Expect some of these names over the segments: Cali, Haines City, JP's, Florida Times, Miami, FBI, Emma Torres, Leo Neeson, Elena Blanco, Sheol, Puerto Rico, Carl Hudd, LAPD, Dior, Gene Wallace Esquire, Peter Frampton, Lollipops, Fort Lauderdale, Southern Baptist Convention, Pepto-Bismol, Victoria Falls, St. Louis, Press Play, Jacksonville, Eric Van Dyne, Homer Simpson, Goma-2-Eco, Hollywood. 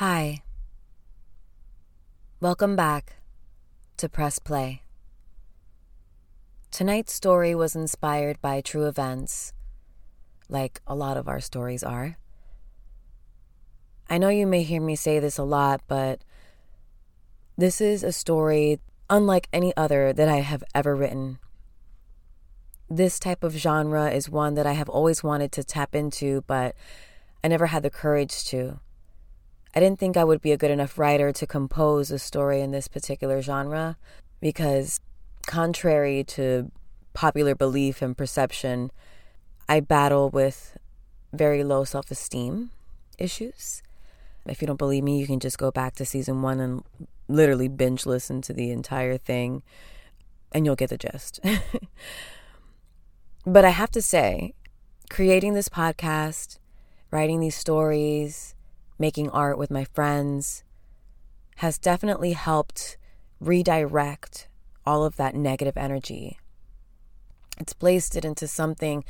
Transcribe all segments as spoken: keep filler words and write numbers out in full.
Hi. Welcome back to Press Play. Tonight's story was inspired by true events, like a lot of our stories are. I know you may hear me say this a lot, but this is a story unlike any other that I have ever written. This type of genre is one that I have always wanted to tap into, but I never had the courage to. I didn't think I would be a good enough writer to compose a story in this particular genre because, contrary to popular belief and perception, I battle with very low self-esteem issues. If you don't believe me, you can just go back to season one and literally binge listen to the entire thing and you'll get the gist. But I have to say, creating this podcast, writing these stories, making art with my friends has definitely helped redirect all of that negative energy. It's placed it into something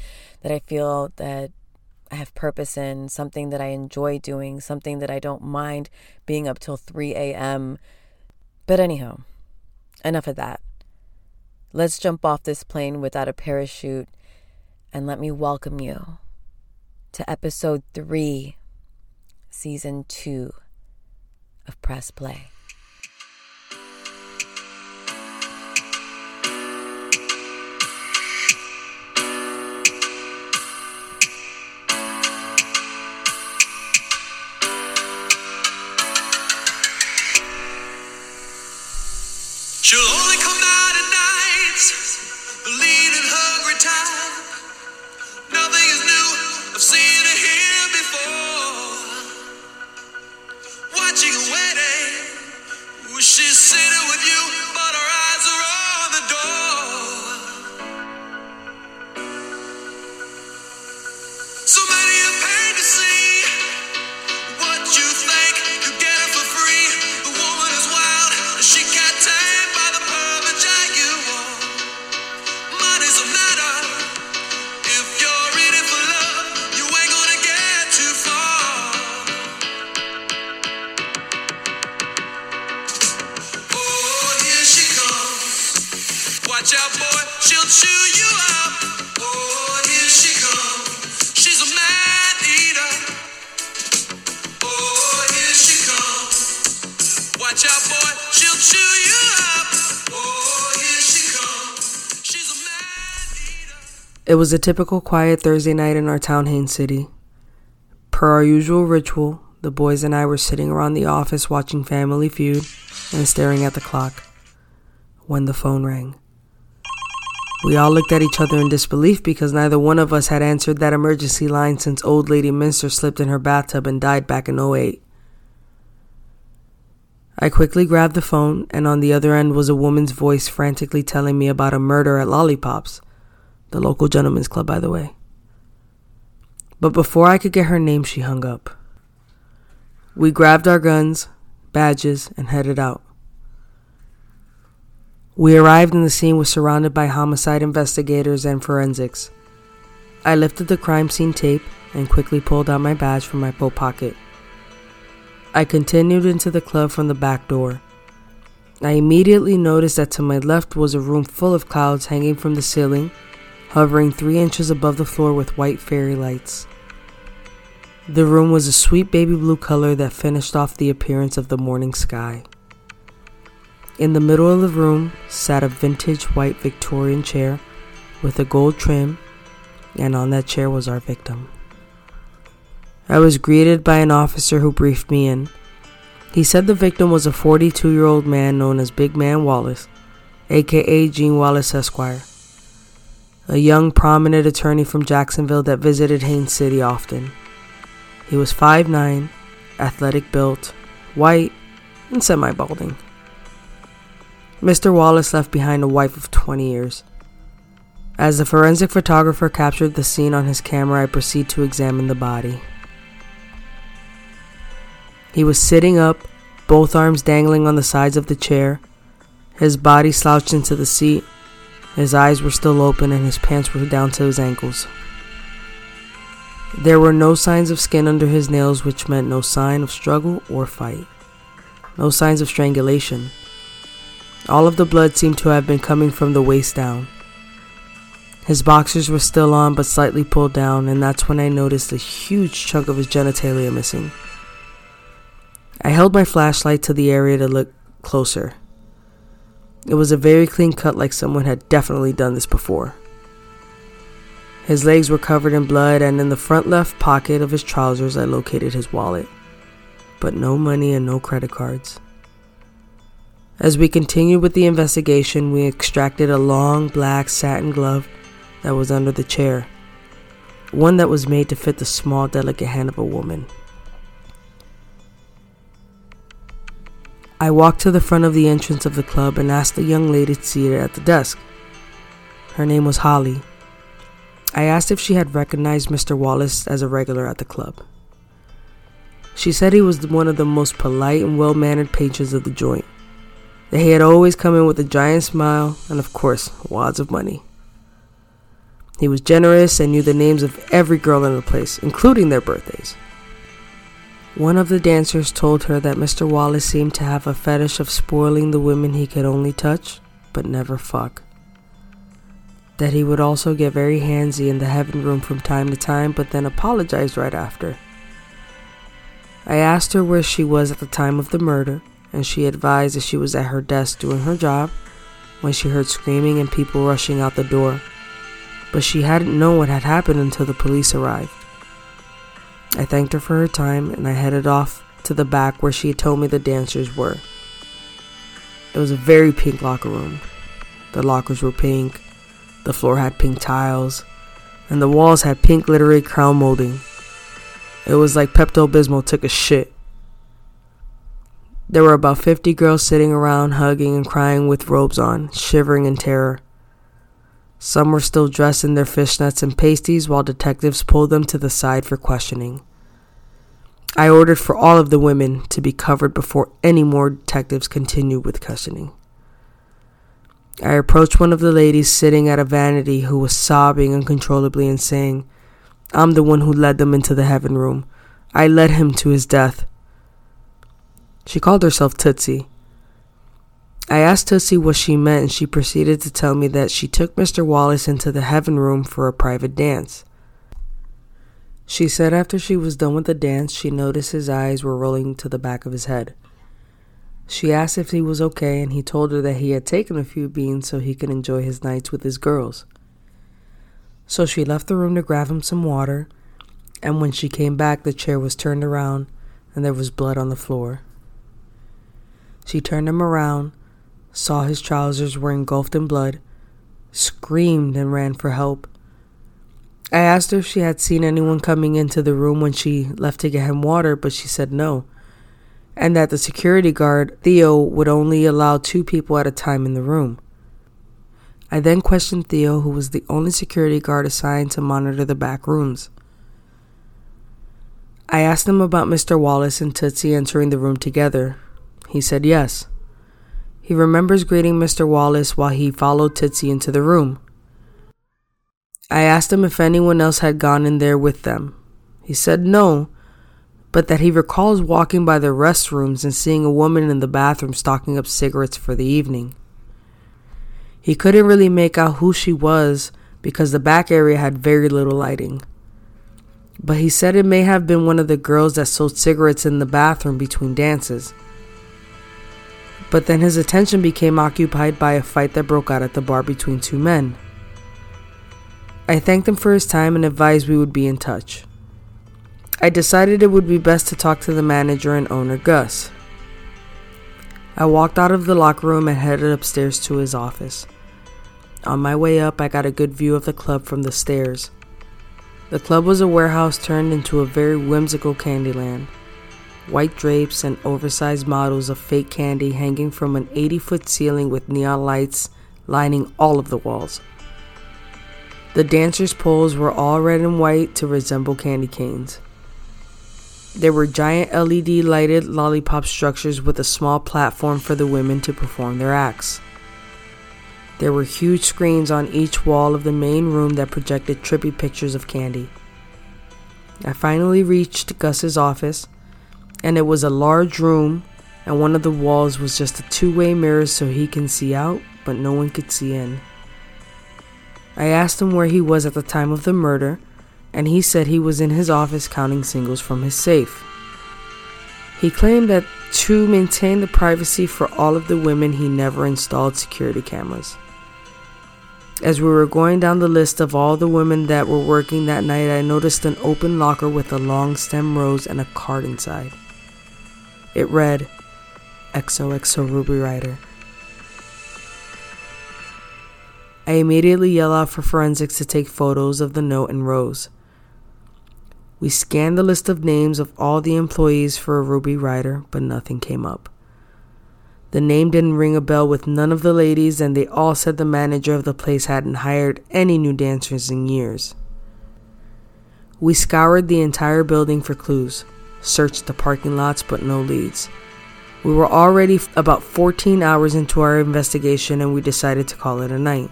that I feel that I have purpose in, something that I enjoy doing, something that I don't mind being up till three a.m. But anyhow, enough of that. Let's jump off this plane without a parachute and let me welcome you to episode three, season two of Press Play. She'll only come out at night, the lean and hungry type. Nothing is new, I've seen it here before. Watching a wedding, wish she's sitting with you, but her eyes are on the door. So many have paid to see what you think you get it for free. The woman is wild, and she can't take. It was a typical quiet Thursday night in our town, Haines City. Per our usual ritual, the boys and I were sitting around the office watching Family Feud and staring at the clock when the phone rang. We all looked at each other in disbelief because neither one of us had answered that emergency line since old lady Minster slipped in her bathtub and died back in oh eight. I quickly grabbed the phone, and on the other end was a woman's voice frantically telling me about a murder at Lollipops. The local gentleman's club, by the way. But before I could get her name, she hung up. We grabbed our guns, badges, and headed out. We arrived and the scene was surrounded by homicide investigators and forensics. I lifted the crime scene tape and quickly pulled out my badge from my coat pocket. I continued into the club from the back door. I immediately noticed that to my left was a room full of clouds hanging from the ceiling, hovering three inches above the floor with white fairy lights. The room was a sweet baby blue color that finished off the appearance of the morning sky. In the middle of the room sat a vintage white Victorian chair with a gold trim, and on that chair was our victim. I was greeted by an officer who briefed me in. He said the victim was a forty-two-year-old man known as Big Man Wallace, aka Gene Wallace Esquire, a young, prominent attorney from Jacksonville that visited Haines City often. He was five nine, athletic-built, white, and semi-balding. Mister Wallace left behind a wife of twenty years. As the forensic photographer captured the scene on his camera, I proceed to examine the body. He was sitting up, both arms dangling on the sides of the chair, his body slouched into the seat. His eyes were still open and his pants were down to his ankles. There were no signs of skin under his nails, which meant no sign of struggle or fight. No signs of strangulation. All of the blood seemed to have been coming from the waist down. His boxers were still on but slightly pulled down, and that's when I noticed a huge chunk of his genitalia missing. I held my flashlight to the area to look closer. It was a very clean cut, like someone had definitely done this before. His legs were covered in blood, and in the front left pocket of his trousers I located his wallet. But no money and no credit cards. As we continued with the investigation, we extracted a long black satin glove that was under the chair. One that was made to fit the small, delicate hand of a woman. I walked to the front of the entrance of the club and asked the young lady seated at the desk. Her name was Holly. I asked if she had recognized Mister Wallace as a regular at the club. She said he was one of the most polite and well-mannered patrons of the joint. That he had always come in with a giant smile and, of course, wads of money. He was generous and knew the names of every girl in the place, including their birthdays. One of the dancers told her that Mister Wallace seemed to have a fetish of spoiling the women he could only touch, but never fuck. That he would also get very handsy in the heaven room from time to time, but then apologized right after. I asked her where she was at the time of the murder, and she advised that she was at her desk doing her job when she heard screaming and people rushing out the door, but she hadn't known what had happened until the police arrived. I thanked her for her time, and I headed off to the back where she had told me the dancers were. It was a very pink locker room. The lockers were pink, the floor had pink tiles, and the walls had pink glittery crown molding. It was like Pepto-Bismol took a shit. There were about fifty girls sitting around, hugging and crying with robes on, shivering in terror. Some were still dressed in their fishnets and pasties while detectives pulled them to the side for questioning. I ordered for all of the women to be covered before any more detectives continued with questioning. I approached one of the ladies sitting at a vanity who was sobbing uncontrollably and saying, "I'm the one who led them into the heaven room. I led him to his death." She called herself Tootsie. I asked Tootsie what she meant, and she proceeded to tell me that she took Mister Wallace into the heaven room for a private dance. She said after she was done with the dance, she noticed his eyes were rolling to the back of his head. She asked if he was okay, and he told her that he had taken a few beans so he could enjoy his nights with his girls. So she left the room to grab him some water, and when she came back, the chair was turned around, and there was blood on the floor. She turned him around, saw his trousers were engulfed in blood, screamed and ran for help. I asked her if she had seen anyone coming into the room when she left to get him water, but she said no, and that the security guard, Theo, would only allow two people at a time in the room. I then questioned Theo, who was the only security guard assigned to monitor the back rooms. I asked him about Mister Wallace and Tootsie entering the room together. He said yes. He remembers greeting Mister Wallace while he followed Tootsie into the room. I asked him if anyone else had gone in there with them. He said no, but that he recalls walking by the restrooms and seeing a woman in the bathroom stocking up cigarettes for the evening. He couldn't really make out who she was because the back area had very little lighting. But he said it may have been one of the girls that sold cigarettes in the bathroom between dances. But then his attention became occupied by a fight that broke out at the bar between two men. I thanked him for his time and advised we would be in touch. I decided it would be best to talk to the manager and owner, Gus. I walked out of the locker room and headed upstairs to his office. On my way up, I got a good view of the club from the stairs. The club was a warehouse turned into a very whimsical Candyland. White drapes and oversized models of fake candy hanging from an eighty-foot ceiling with neon lights lining all of the walls. The dancers' poles were all red and white to resemble candy canes. There were giant L E D lighted lollipop structures with a small platform for the women to perform their acts. There were huge screens on each wall of the main room that projected trippy pictures of candy. I finally reached Gus's office, and it was a large room, and one of the walls was just a two-way mirror so he can see out, but no one could see in. I asked him where he was at the time of the murder, and he said he was in his office counting singles from his safe. He claimed that to maintain the privacy for all of the women, he never installed security cameras. As we were going down the list of all the women that were working that night, I noticed an open locker with a long stem rose and a card inside. It read, X O X O Ruby Ryder. I immediately yelled out for forensics to take photos of the note and rose. We scanned the list of names of all the employees for a Ruby Ryder, but nothing came up. The name didn't ring a bell with none of the ladies, and they all said the manager of the place hadn't hired any new dancers in years. We scoured the entire building for clues, searched the parking lots, but no leads. We were already f- about fourteen hours into our investigation, and we decided to call it a night.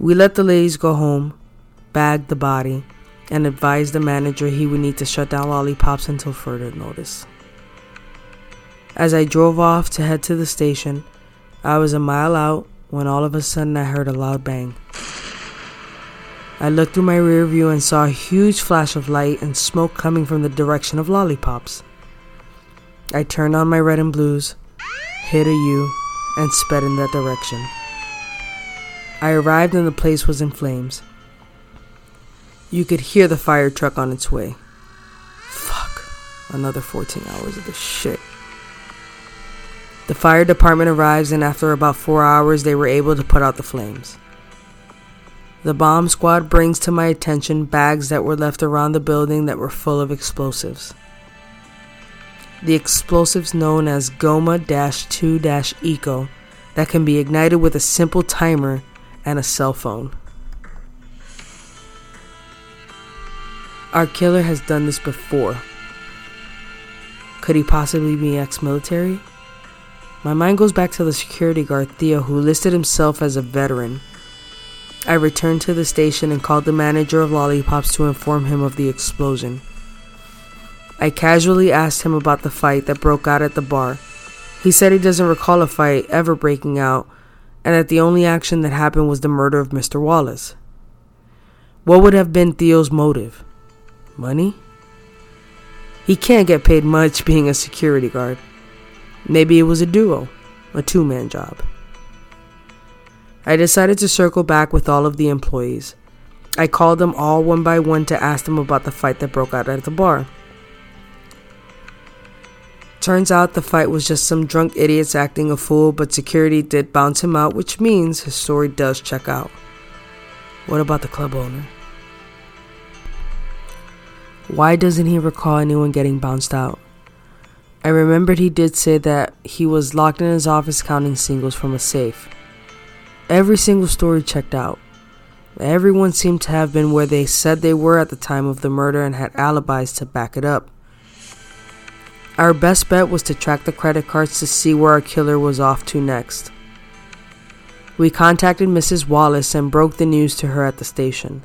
We let the ladies go home, bagged the body, and advised the manager he would need to shut down Lollipops until further notice. As I drove off to head to the station, I was a mile out when all of a sudden I heard a loud bang. I looked through my rear view and saw a huge flash of light and smoke coming from the direction of Lollipops. I turned on my red and blues, hit a U, and sped in that direction. I arrived and the place was in flames. You could hear the fire truck on its way. Fuck. Another fourteen hours of this shit. The fire department arrives, and after about four hours, they were able to put out the flames. The bomb squad brings to my attention bags that were left around the building that were full of explosives. The explosives known as Goma two Eco that can be ignited with a simple timer and a cell phone. Our killer has done this before. Could he possibly be ex-military? My mind goes back to the security guard, Theo, who listed himself as a veteran. I returned to the station and called the manager of Lollipops to inform him of the explosion. I casually asked him about the fight that broke out at the bar. He said he doesn't recall a fight ever breaking out, and that the only action that happened was the murder of Mister Wallace. What would have been Theo's motive? Money? He can't get paid much being a security guard. Maybe it was a duo, a two-man job. I decided to circle back with all of the employees. I called them all one by one to ask them about the fight that broke out at the bar. Turns out the fight was just some drunk idiots acting a fool, but security did bounce him out, which means his story does check out. What about the club owner? Why doesn't he recall anyone getting bounced out? I remembered he did say that he was locked in his office counting singles from a safe. Every single story checked out. Everyone seemed to have been where they said they were at the time of the murder and had alibis to back it up. Our best bet was to track the credit cards to see where our killer was off to next. We contacted Missus Wallace and broke the news to her at the station.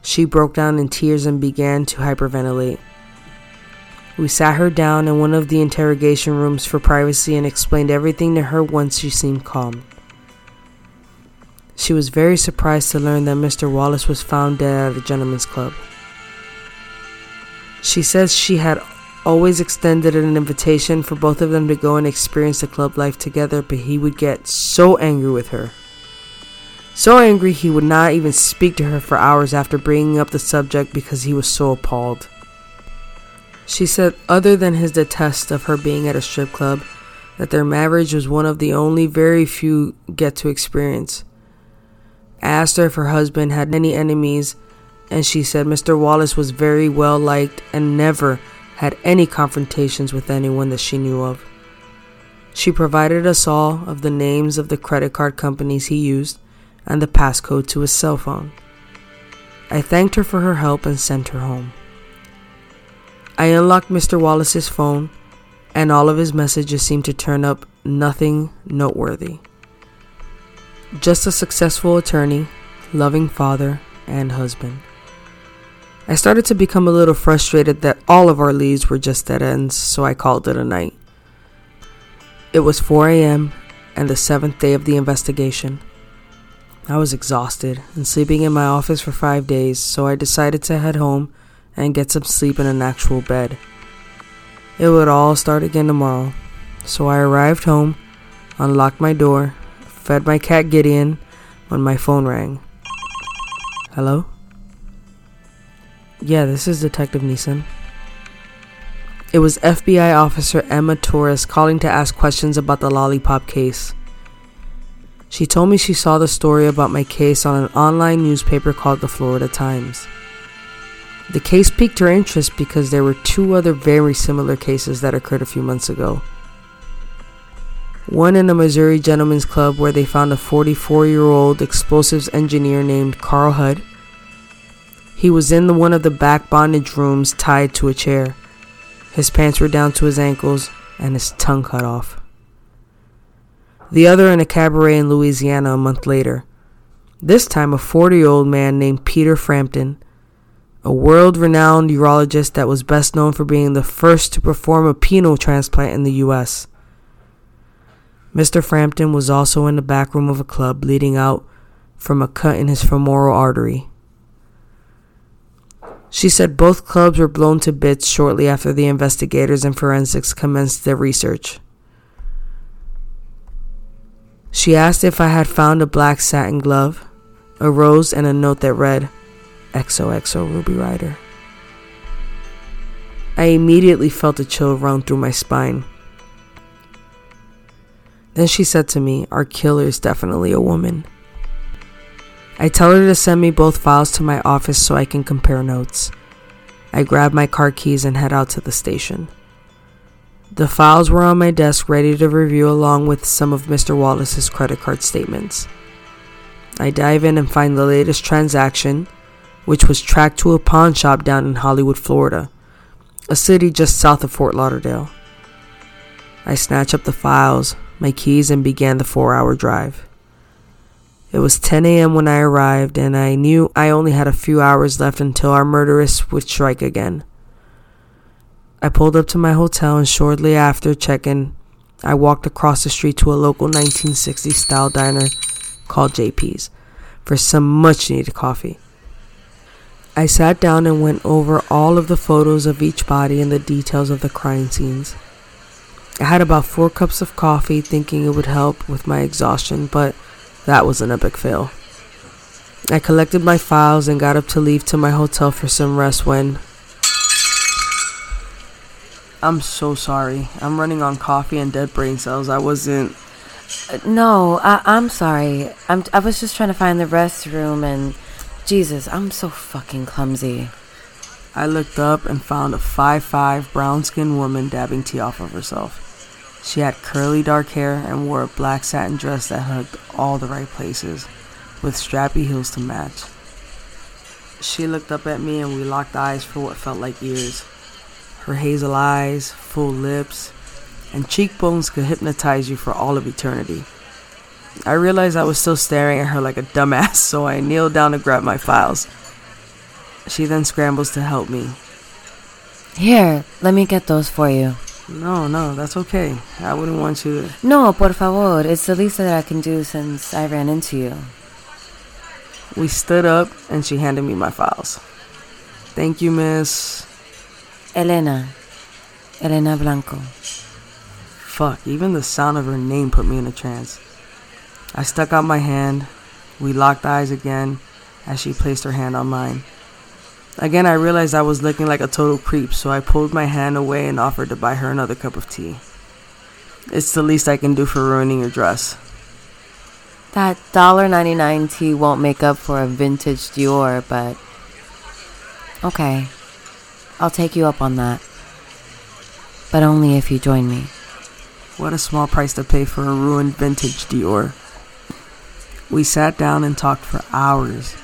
She broke down in tears and began to hyperventilate. We sat her down in one of the interrogation rooms for privacy and explained everything to her once she seemed calm. She was very surprised to learn that Mister Wallace was found dead at a gentleman's club. She says she had always extended an invitation for both of them to go and experience the club life together, but he would get so angry with her. So angry he would not even speak to her for hours after bringing up the subject because he was so appalled. She said other than his detest of her being at a strip club, that their marriage was one of the only very few get to experience. I asked her if her husband had any enemies, and she said Mister Wallace was very well liked and never had any confrontations with anyone that she knew of. She provided us all of the names of the credit card companies he used, and the passcode to his cell phone. I thanked her for her help and sent her home. I unlocked Mister Wallace's phone, and all of his messages seemed to turn up nothing noteworthy. Just a successful attorney, loving father, and husband. I started to become a little frustrated that all of our leads were just dead ends, so I called it a night. It was four a.m. and the seventh day of the investigation. I was exhausted and sleeping in my office for five days, so I decided to head home and get some sleep in an actual bed. It would all start again tomorrow, so I arrived home, unlocked my door, fed my cat Gideon when my phone rang. Hello? Yeah, this is Detective Neeson. It was F B I officer Emma Torres calling to ask questions about the Lollipop case. She told me she saw the story about my case on an online newspaper called the Florida Times. The case piqued her interest because there were two other very similar cases that occurred a few months ago. One in a Missouri gentleman's club where they found a forty-four-year-old explosives engineer named Carl Hudd. He was in the one of the back bondage rooms tied to a chair. His pants were down to his ankles and his tongue cut off. The other in a cabaret in Louisiana a month later. This time a forty-year-old man named Peter Frampton, a world-renowned urologist that was best known for being the first to perform a penile transplant in the U S. Mister Frampton was also in the back room of a club bleeding out from a cut in his femoral artery. She said both clubs were blown to bits shortly after the investigators and forensics commenced their research. She asked if I had found a black satin glove, a rose, and a note that read, X O X O Ruby Ryder. I immediately felt a chill run through my spine. Then she said to me, our killer is definitely a woman. I tell her to send me both files to my office so I can compare notes. I grab my car keys and head out to the station. The files were on my desk ready to review along with some of Mister Wallace's credit card statements. I dive in and find the latest transaction, which was tracked to a pawn shop down in Hollywood, Florida, a city just south of Fort Lauderdale. I snatch up the files, my keys, and began the four-hour drive. It was ten a.m. when I arrived, and I knew I only had a few hours left until our murderess would strike again. I pulled up to my hotel, and shortly after check-in, I walked across the street to a local nineteen sixties-style diner called J P's for some much-needed coffee. I sat down and went over all of the photos of each body and the details of the crime scenes. I had about four cups of coffee, thinking it would help with my exhaustion, but that was an epic fail. I collected my files and got up to leave to my hotel for some rest when... I'm so sorry. I'm running on coffee and dead brain cells. I wasn't... No, I- I'm sorry. I'm- I was just trying to find the restroom and... Jesus, I'm so fucking clumsy. I looked up and found a five foot five brown-skinned woman dabbing tea off of herself. She had curly dark hair and wore a black satin dress that hugged all the right places, with strappy heels to match. She looked up at me and we locked eyes for what felt like years. Her hazel eyes, full lips, and cheekbones could hypnotize you for all of eternity. I realized I was still staring at her like a dumbass, so I kneeled down to grab my files. She then scrambles to help me. Here, let me get those for you. No, no, that's okay. I wouldn't want you to... No, por favor. It's the least that I can do since I ran into you. We stood up, and she handed me my files. Thank you, Miss... Elena. Elena Blanco. Fuck, even the sound of her name put me in a trance. I stuck out my hand. We locked eyes again as she placed her hand on mine. Again, I realized I was looking like a total creep, so I pulled my hand away and offered to buy her another cup of tea. It's the least I can do for ruining your dress. That one dollar and ninety-nine cents tea won't make up for a vintage Dior, but... Okay. I'll take you up on that. But only if you join me. What a small price to pay for a ruined vintage Dior. We sat down and talked for hours.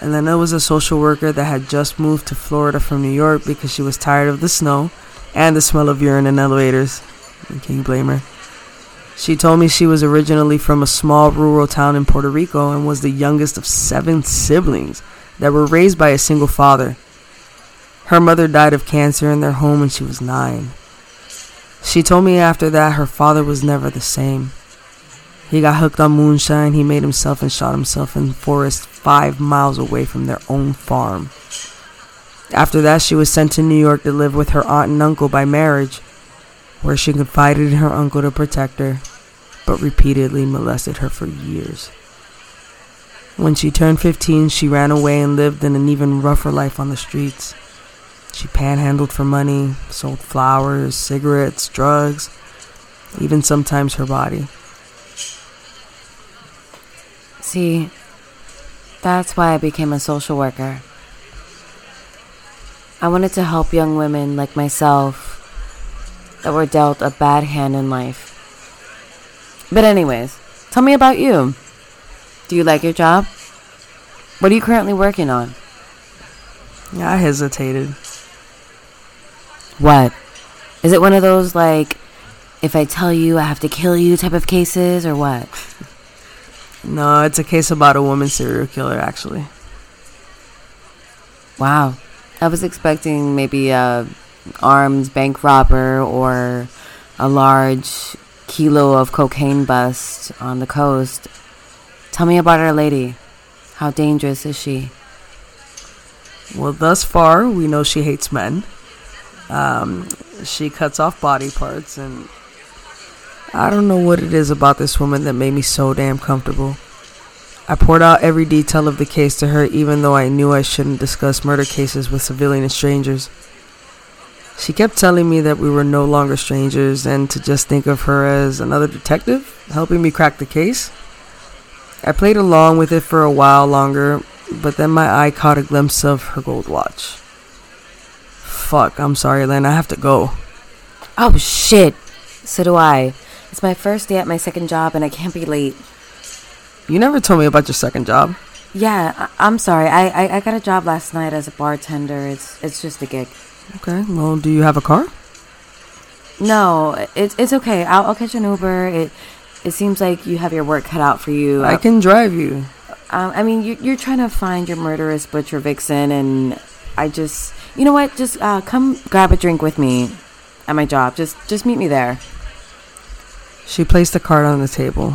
Elena was a social worker that had just moved to Florida from New York because she was tired of the snow and the smell of urine in elevators. Can you blame her? She told me she was originally from a small rural town in Puerto Rico and was the youngest of seven siblings that were raised by a single father. Her mother died of cancer in their home when she was nine. She told me after that her father was never the same. He got hooked on moonshine, he made himself and shot himself in the forest five miles away from their own farm. After that, she was sent to New York to live with her aunt and uncle by marriage, where she confided in her uncle to protect her, but repeatedly molested her for years. When she turned fifteen, she ran away and lived in an even rougher life on the streets. She panhandled for money, sold flowers, cigarettes, drugs, even sometimes her body. See, that's why I became a social worker. I wanted to help young women like myself that were dealt a bad hand in life. But anyways, tell me about you. Do you like your job? What are you currently working on? I hesitated. What? Is it one of those, like, if I tell you I have to kill you type of cases, or what? No, it's a case about a woman serial killer, actually. Wow. I was expecting maybe a armed bank robber or a large kilo of cocaine bust on the coast. Tell me about Our Lady. How dangerous is she? Well, thus far, we know she hates men. Um, she cuts off body parts, and I don't know what it is about this woman that made me so damn comfortable. I poured out every detail of the case to her, even though I knew I shouldn't discuss murder cases with civilian and strangers. She kept telling me that we were no longer strangers and to just think of her as another detective, helping me crack the case. I played along with it for a while longer, but then my eye caught a glimpse of her gold watch. Fuck, I'm sorry, Len, I have to go. Oh, shit. So do I. It's my first day at my second job and I can't be late. You never told me about your second job. Yeah, I- I'm sorry. I-, I I got a job last night as a bartender. It's it's just a gig. Okay, well, do you have a car? No, it's it's okay. I'll, I'll catch an Uber. It it seems like you have your work cut out for you. I can drive you. Um, I mean, you- you're trying to find your murderous butcher vixen, and I just... You know what? Just uh, come grab a drink with me at my job. Just just meet me there. She placed the card on the table.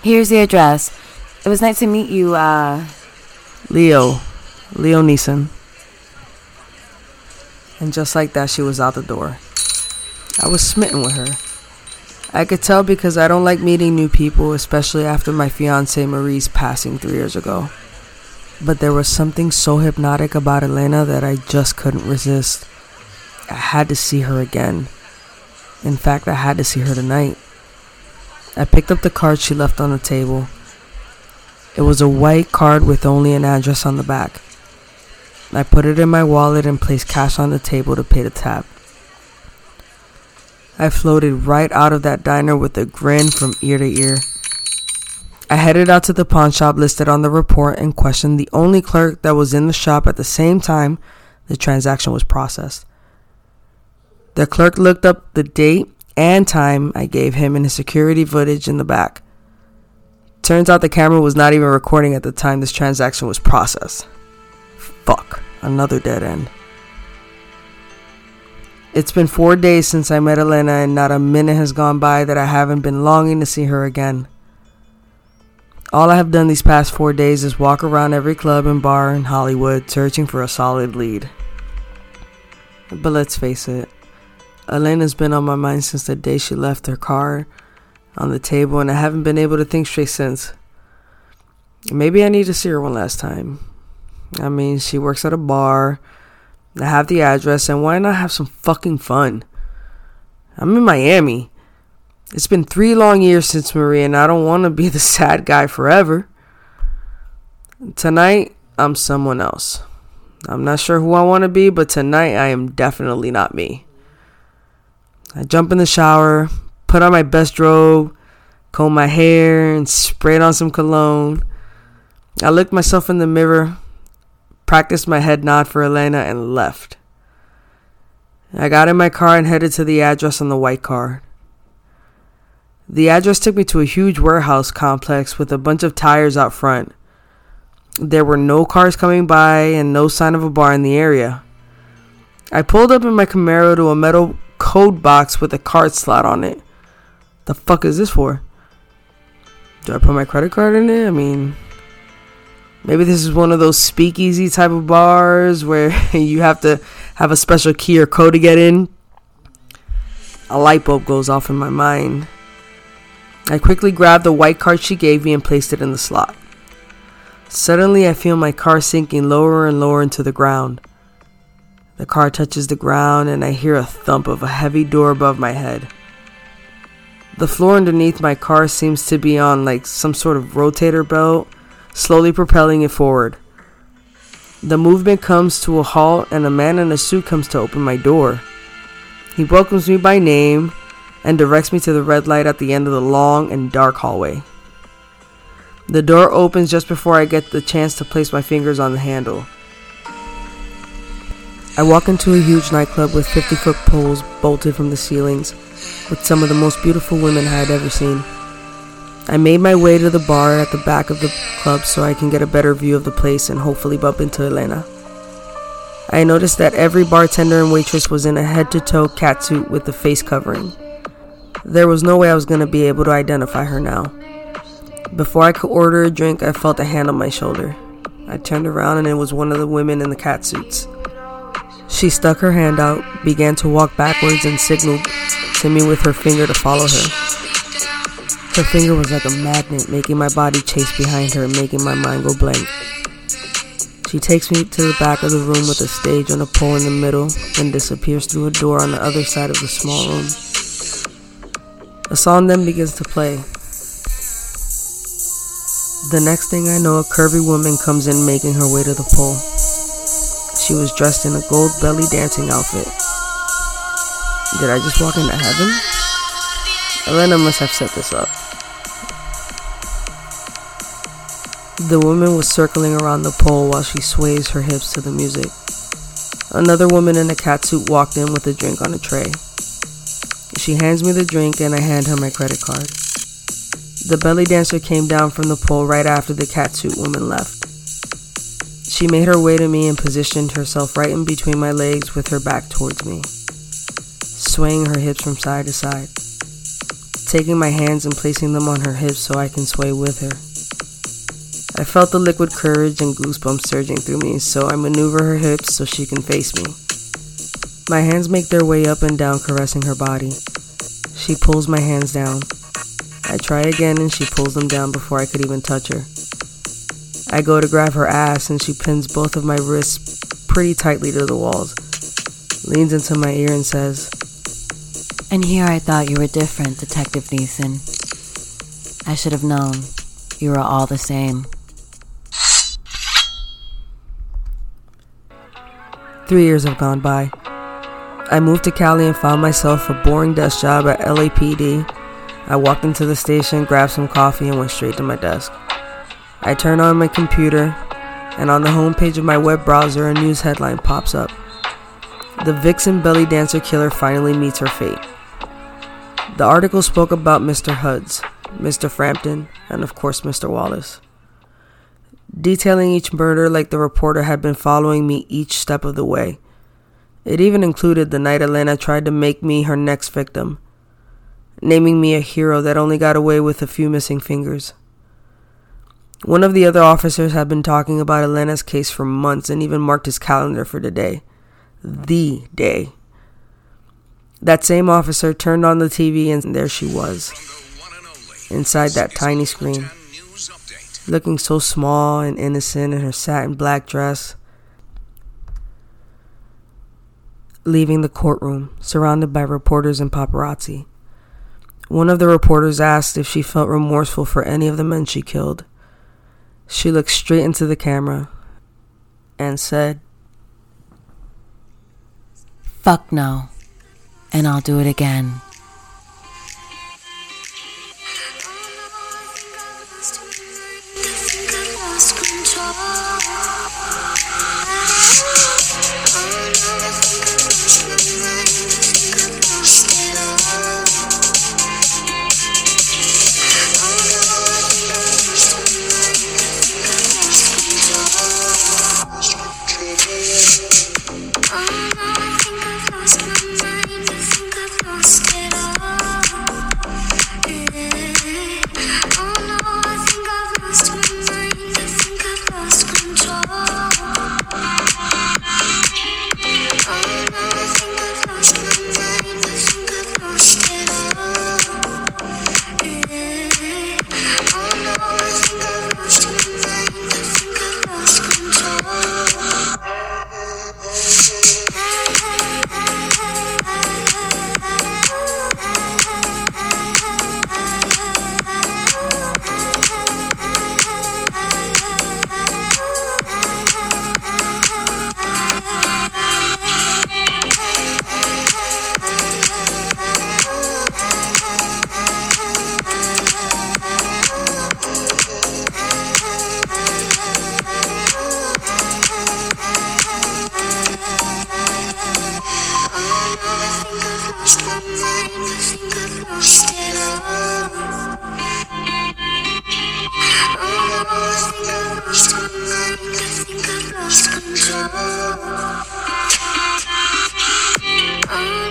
Here's the address. It was nice to meet you, uh... Leo. Leo Neeson. And just like that, she was out the door. I was smitten with her. I could tell because I don't like meeting new people, especially after my fiancée Marie's passing three years ago. But there was something so hypnotic about Elena that I just couldn't resist. I had to see her again. In fact, I had to see her tonight. I picked up the card she left on the table. It was a white card with only an address on the back. I put it in my wallet and placed cash on the table to pay the tab. I floated right out of that diner with a grin from ear to ear. I headed out to the pawn shop listed on the report and questioned the only clerk that was in the shop at the same time the transaction was processed. The clerk looked up the date and time I gave him in his security footage in the back. Turns out the camera was not even recording at the time this transaction was processed. Fuck, another dead end. It's been four days since I met Elena, and not a minute has gone by that I haven't been longing to see her again. All I have done these past four days is walk around every club and bar in Hollywood searching for a solid lead. But let's face it, Elena's been on my mind since the day she left her card on the table, and I haven't been able to think straight since. Maybe I need to see her one last time. I mean, she works at a bar, I have the address, and why not have some fucking fun? I'm in Miami. It's been three long years since Marie, and I don't want to be the sad guy forever. Tonight, I'm someone else. I'm not sure who I want to be, but tonight I am definitely not me. I jump in the shower, put on my best robe, comb my hair, and sprayed on some cologne. I looked myself in the mirror, practiced my head nod for Elena, and left. I got in my car and headed to the address on the white card. The address took me to a huge warehouse complex with a bunch of tires out front. There were no cars coming by and no sign of a bar in the area. I pulled up in my Camaro to a metal code box with a card slot on it. The fuck is this for? Do I put my credit card in it? I mean, maybe this is one of those speakeasy type of bars where you have to have a special key or code to get in. A light bulb goes off in my mind. I quickly grabbed the white card she gave me and placed it in the slot. Suddenly, I feel my car sinking lower and lower into the ground. The car touches the ground and I hear a thump of a heavy door above my head. The floor underneath my car seems to be on like some sort of rotator belt, slowly propelling it forward. The movement comes to a halt and a man in a suit comes to open my door. He welcomes me by name and directs me to the red light at the end of the long and dark hallway. The door opens just before I get the chance to place my fingers on the handle. I walk into a huge nightclub with fifty-foot poles bolted from the ceilings with some of the most beautiful women I had ever seen. I made my way to the bar at the back of the club so I can get a better view of the place and hopefully bump into Elena. I noticed that every bartender and waitress was in a head-to-toe catsuit with a face covering. There was no way I was going to be able to identify her now. Before I could order a drink, I felt a hand on my shoulder. I turned around and it was one of the women in the catsuits. She stuck her hand out, began to walk backwards, and signaled to me with her finger to follow her. Her finger was like a magnet, making my body chase behind her and making my mind go blank. She takes me to the back of the room with a stage on a pole in the middle and disappears through a door on the other side of the small room. A song then begins to play. The next thing I know, a curvy woman comes in making her way to the pole. She was dressed in a gold belly dancing outfit. Did I just walk into heaven? Elena must have set this up. The woman was circling around the pole while she sways her hips to the music. Another woman in a catsuit walked in with a drink on a tray. She hands me the drink and I hand her my credit card. The belly dancer came down from the pole right after the catsuit woman left. She made her way to me and positioned herself right in between my legs with her back towards me, swaying her hips from side to side, taking my hands and placing them on her hips so I can sway with her. I felt the liquid courage and goosebumps surging through me, so I maneuver her hips so she can face me. My hands make their way up and down, caressing her body. She pulls my hands down. I try again and she pulls them down before I could even touch her. I go to grab her ass and she pins both of my wrists pretty tightly to the walls, leans into my ear and says, "And here I thought you were different, Detective Neeson. I should have known. You were all the same." Three years have gone by. I moved to Cali and found myself a boring desk job at L A P D. I walked into the station, grabbed some coffee, and went straight to my desk. I turn on my computer, and on the homepage of my web browser, a news headline pops up. The vixen belly dancer killer finally meets her fate. The article spoke about Mister Hudds, Mister Frampton, and of course Mister Wallace, detailing each murder like the reporter had been following me each step of the way. It even included the night Elena tried to make me her next victim, naming me a hero that only got away with a few missing fingers. One of the other officers had been talking about Elena's case for months and even marked his calendar for today. The day. That same officer turned on the T V and there she was, inside that tiny screen, looking so small and innocent in her satin black dress, leaving the courtroom, surrounded by reporters and paparazzi. One of the reporters asked if she felt remorseful for any of the men she killed. She looked straight into the camera and said, "Fuck no, and I'll do it again."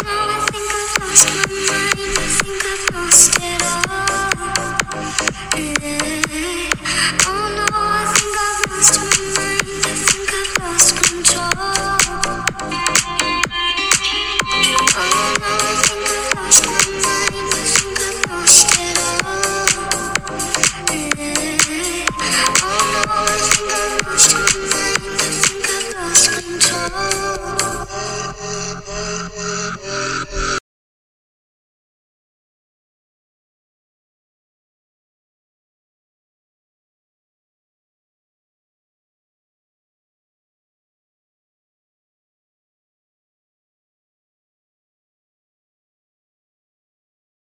I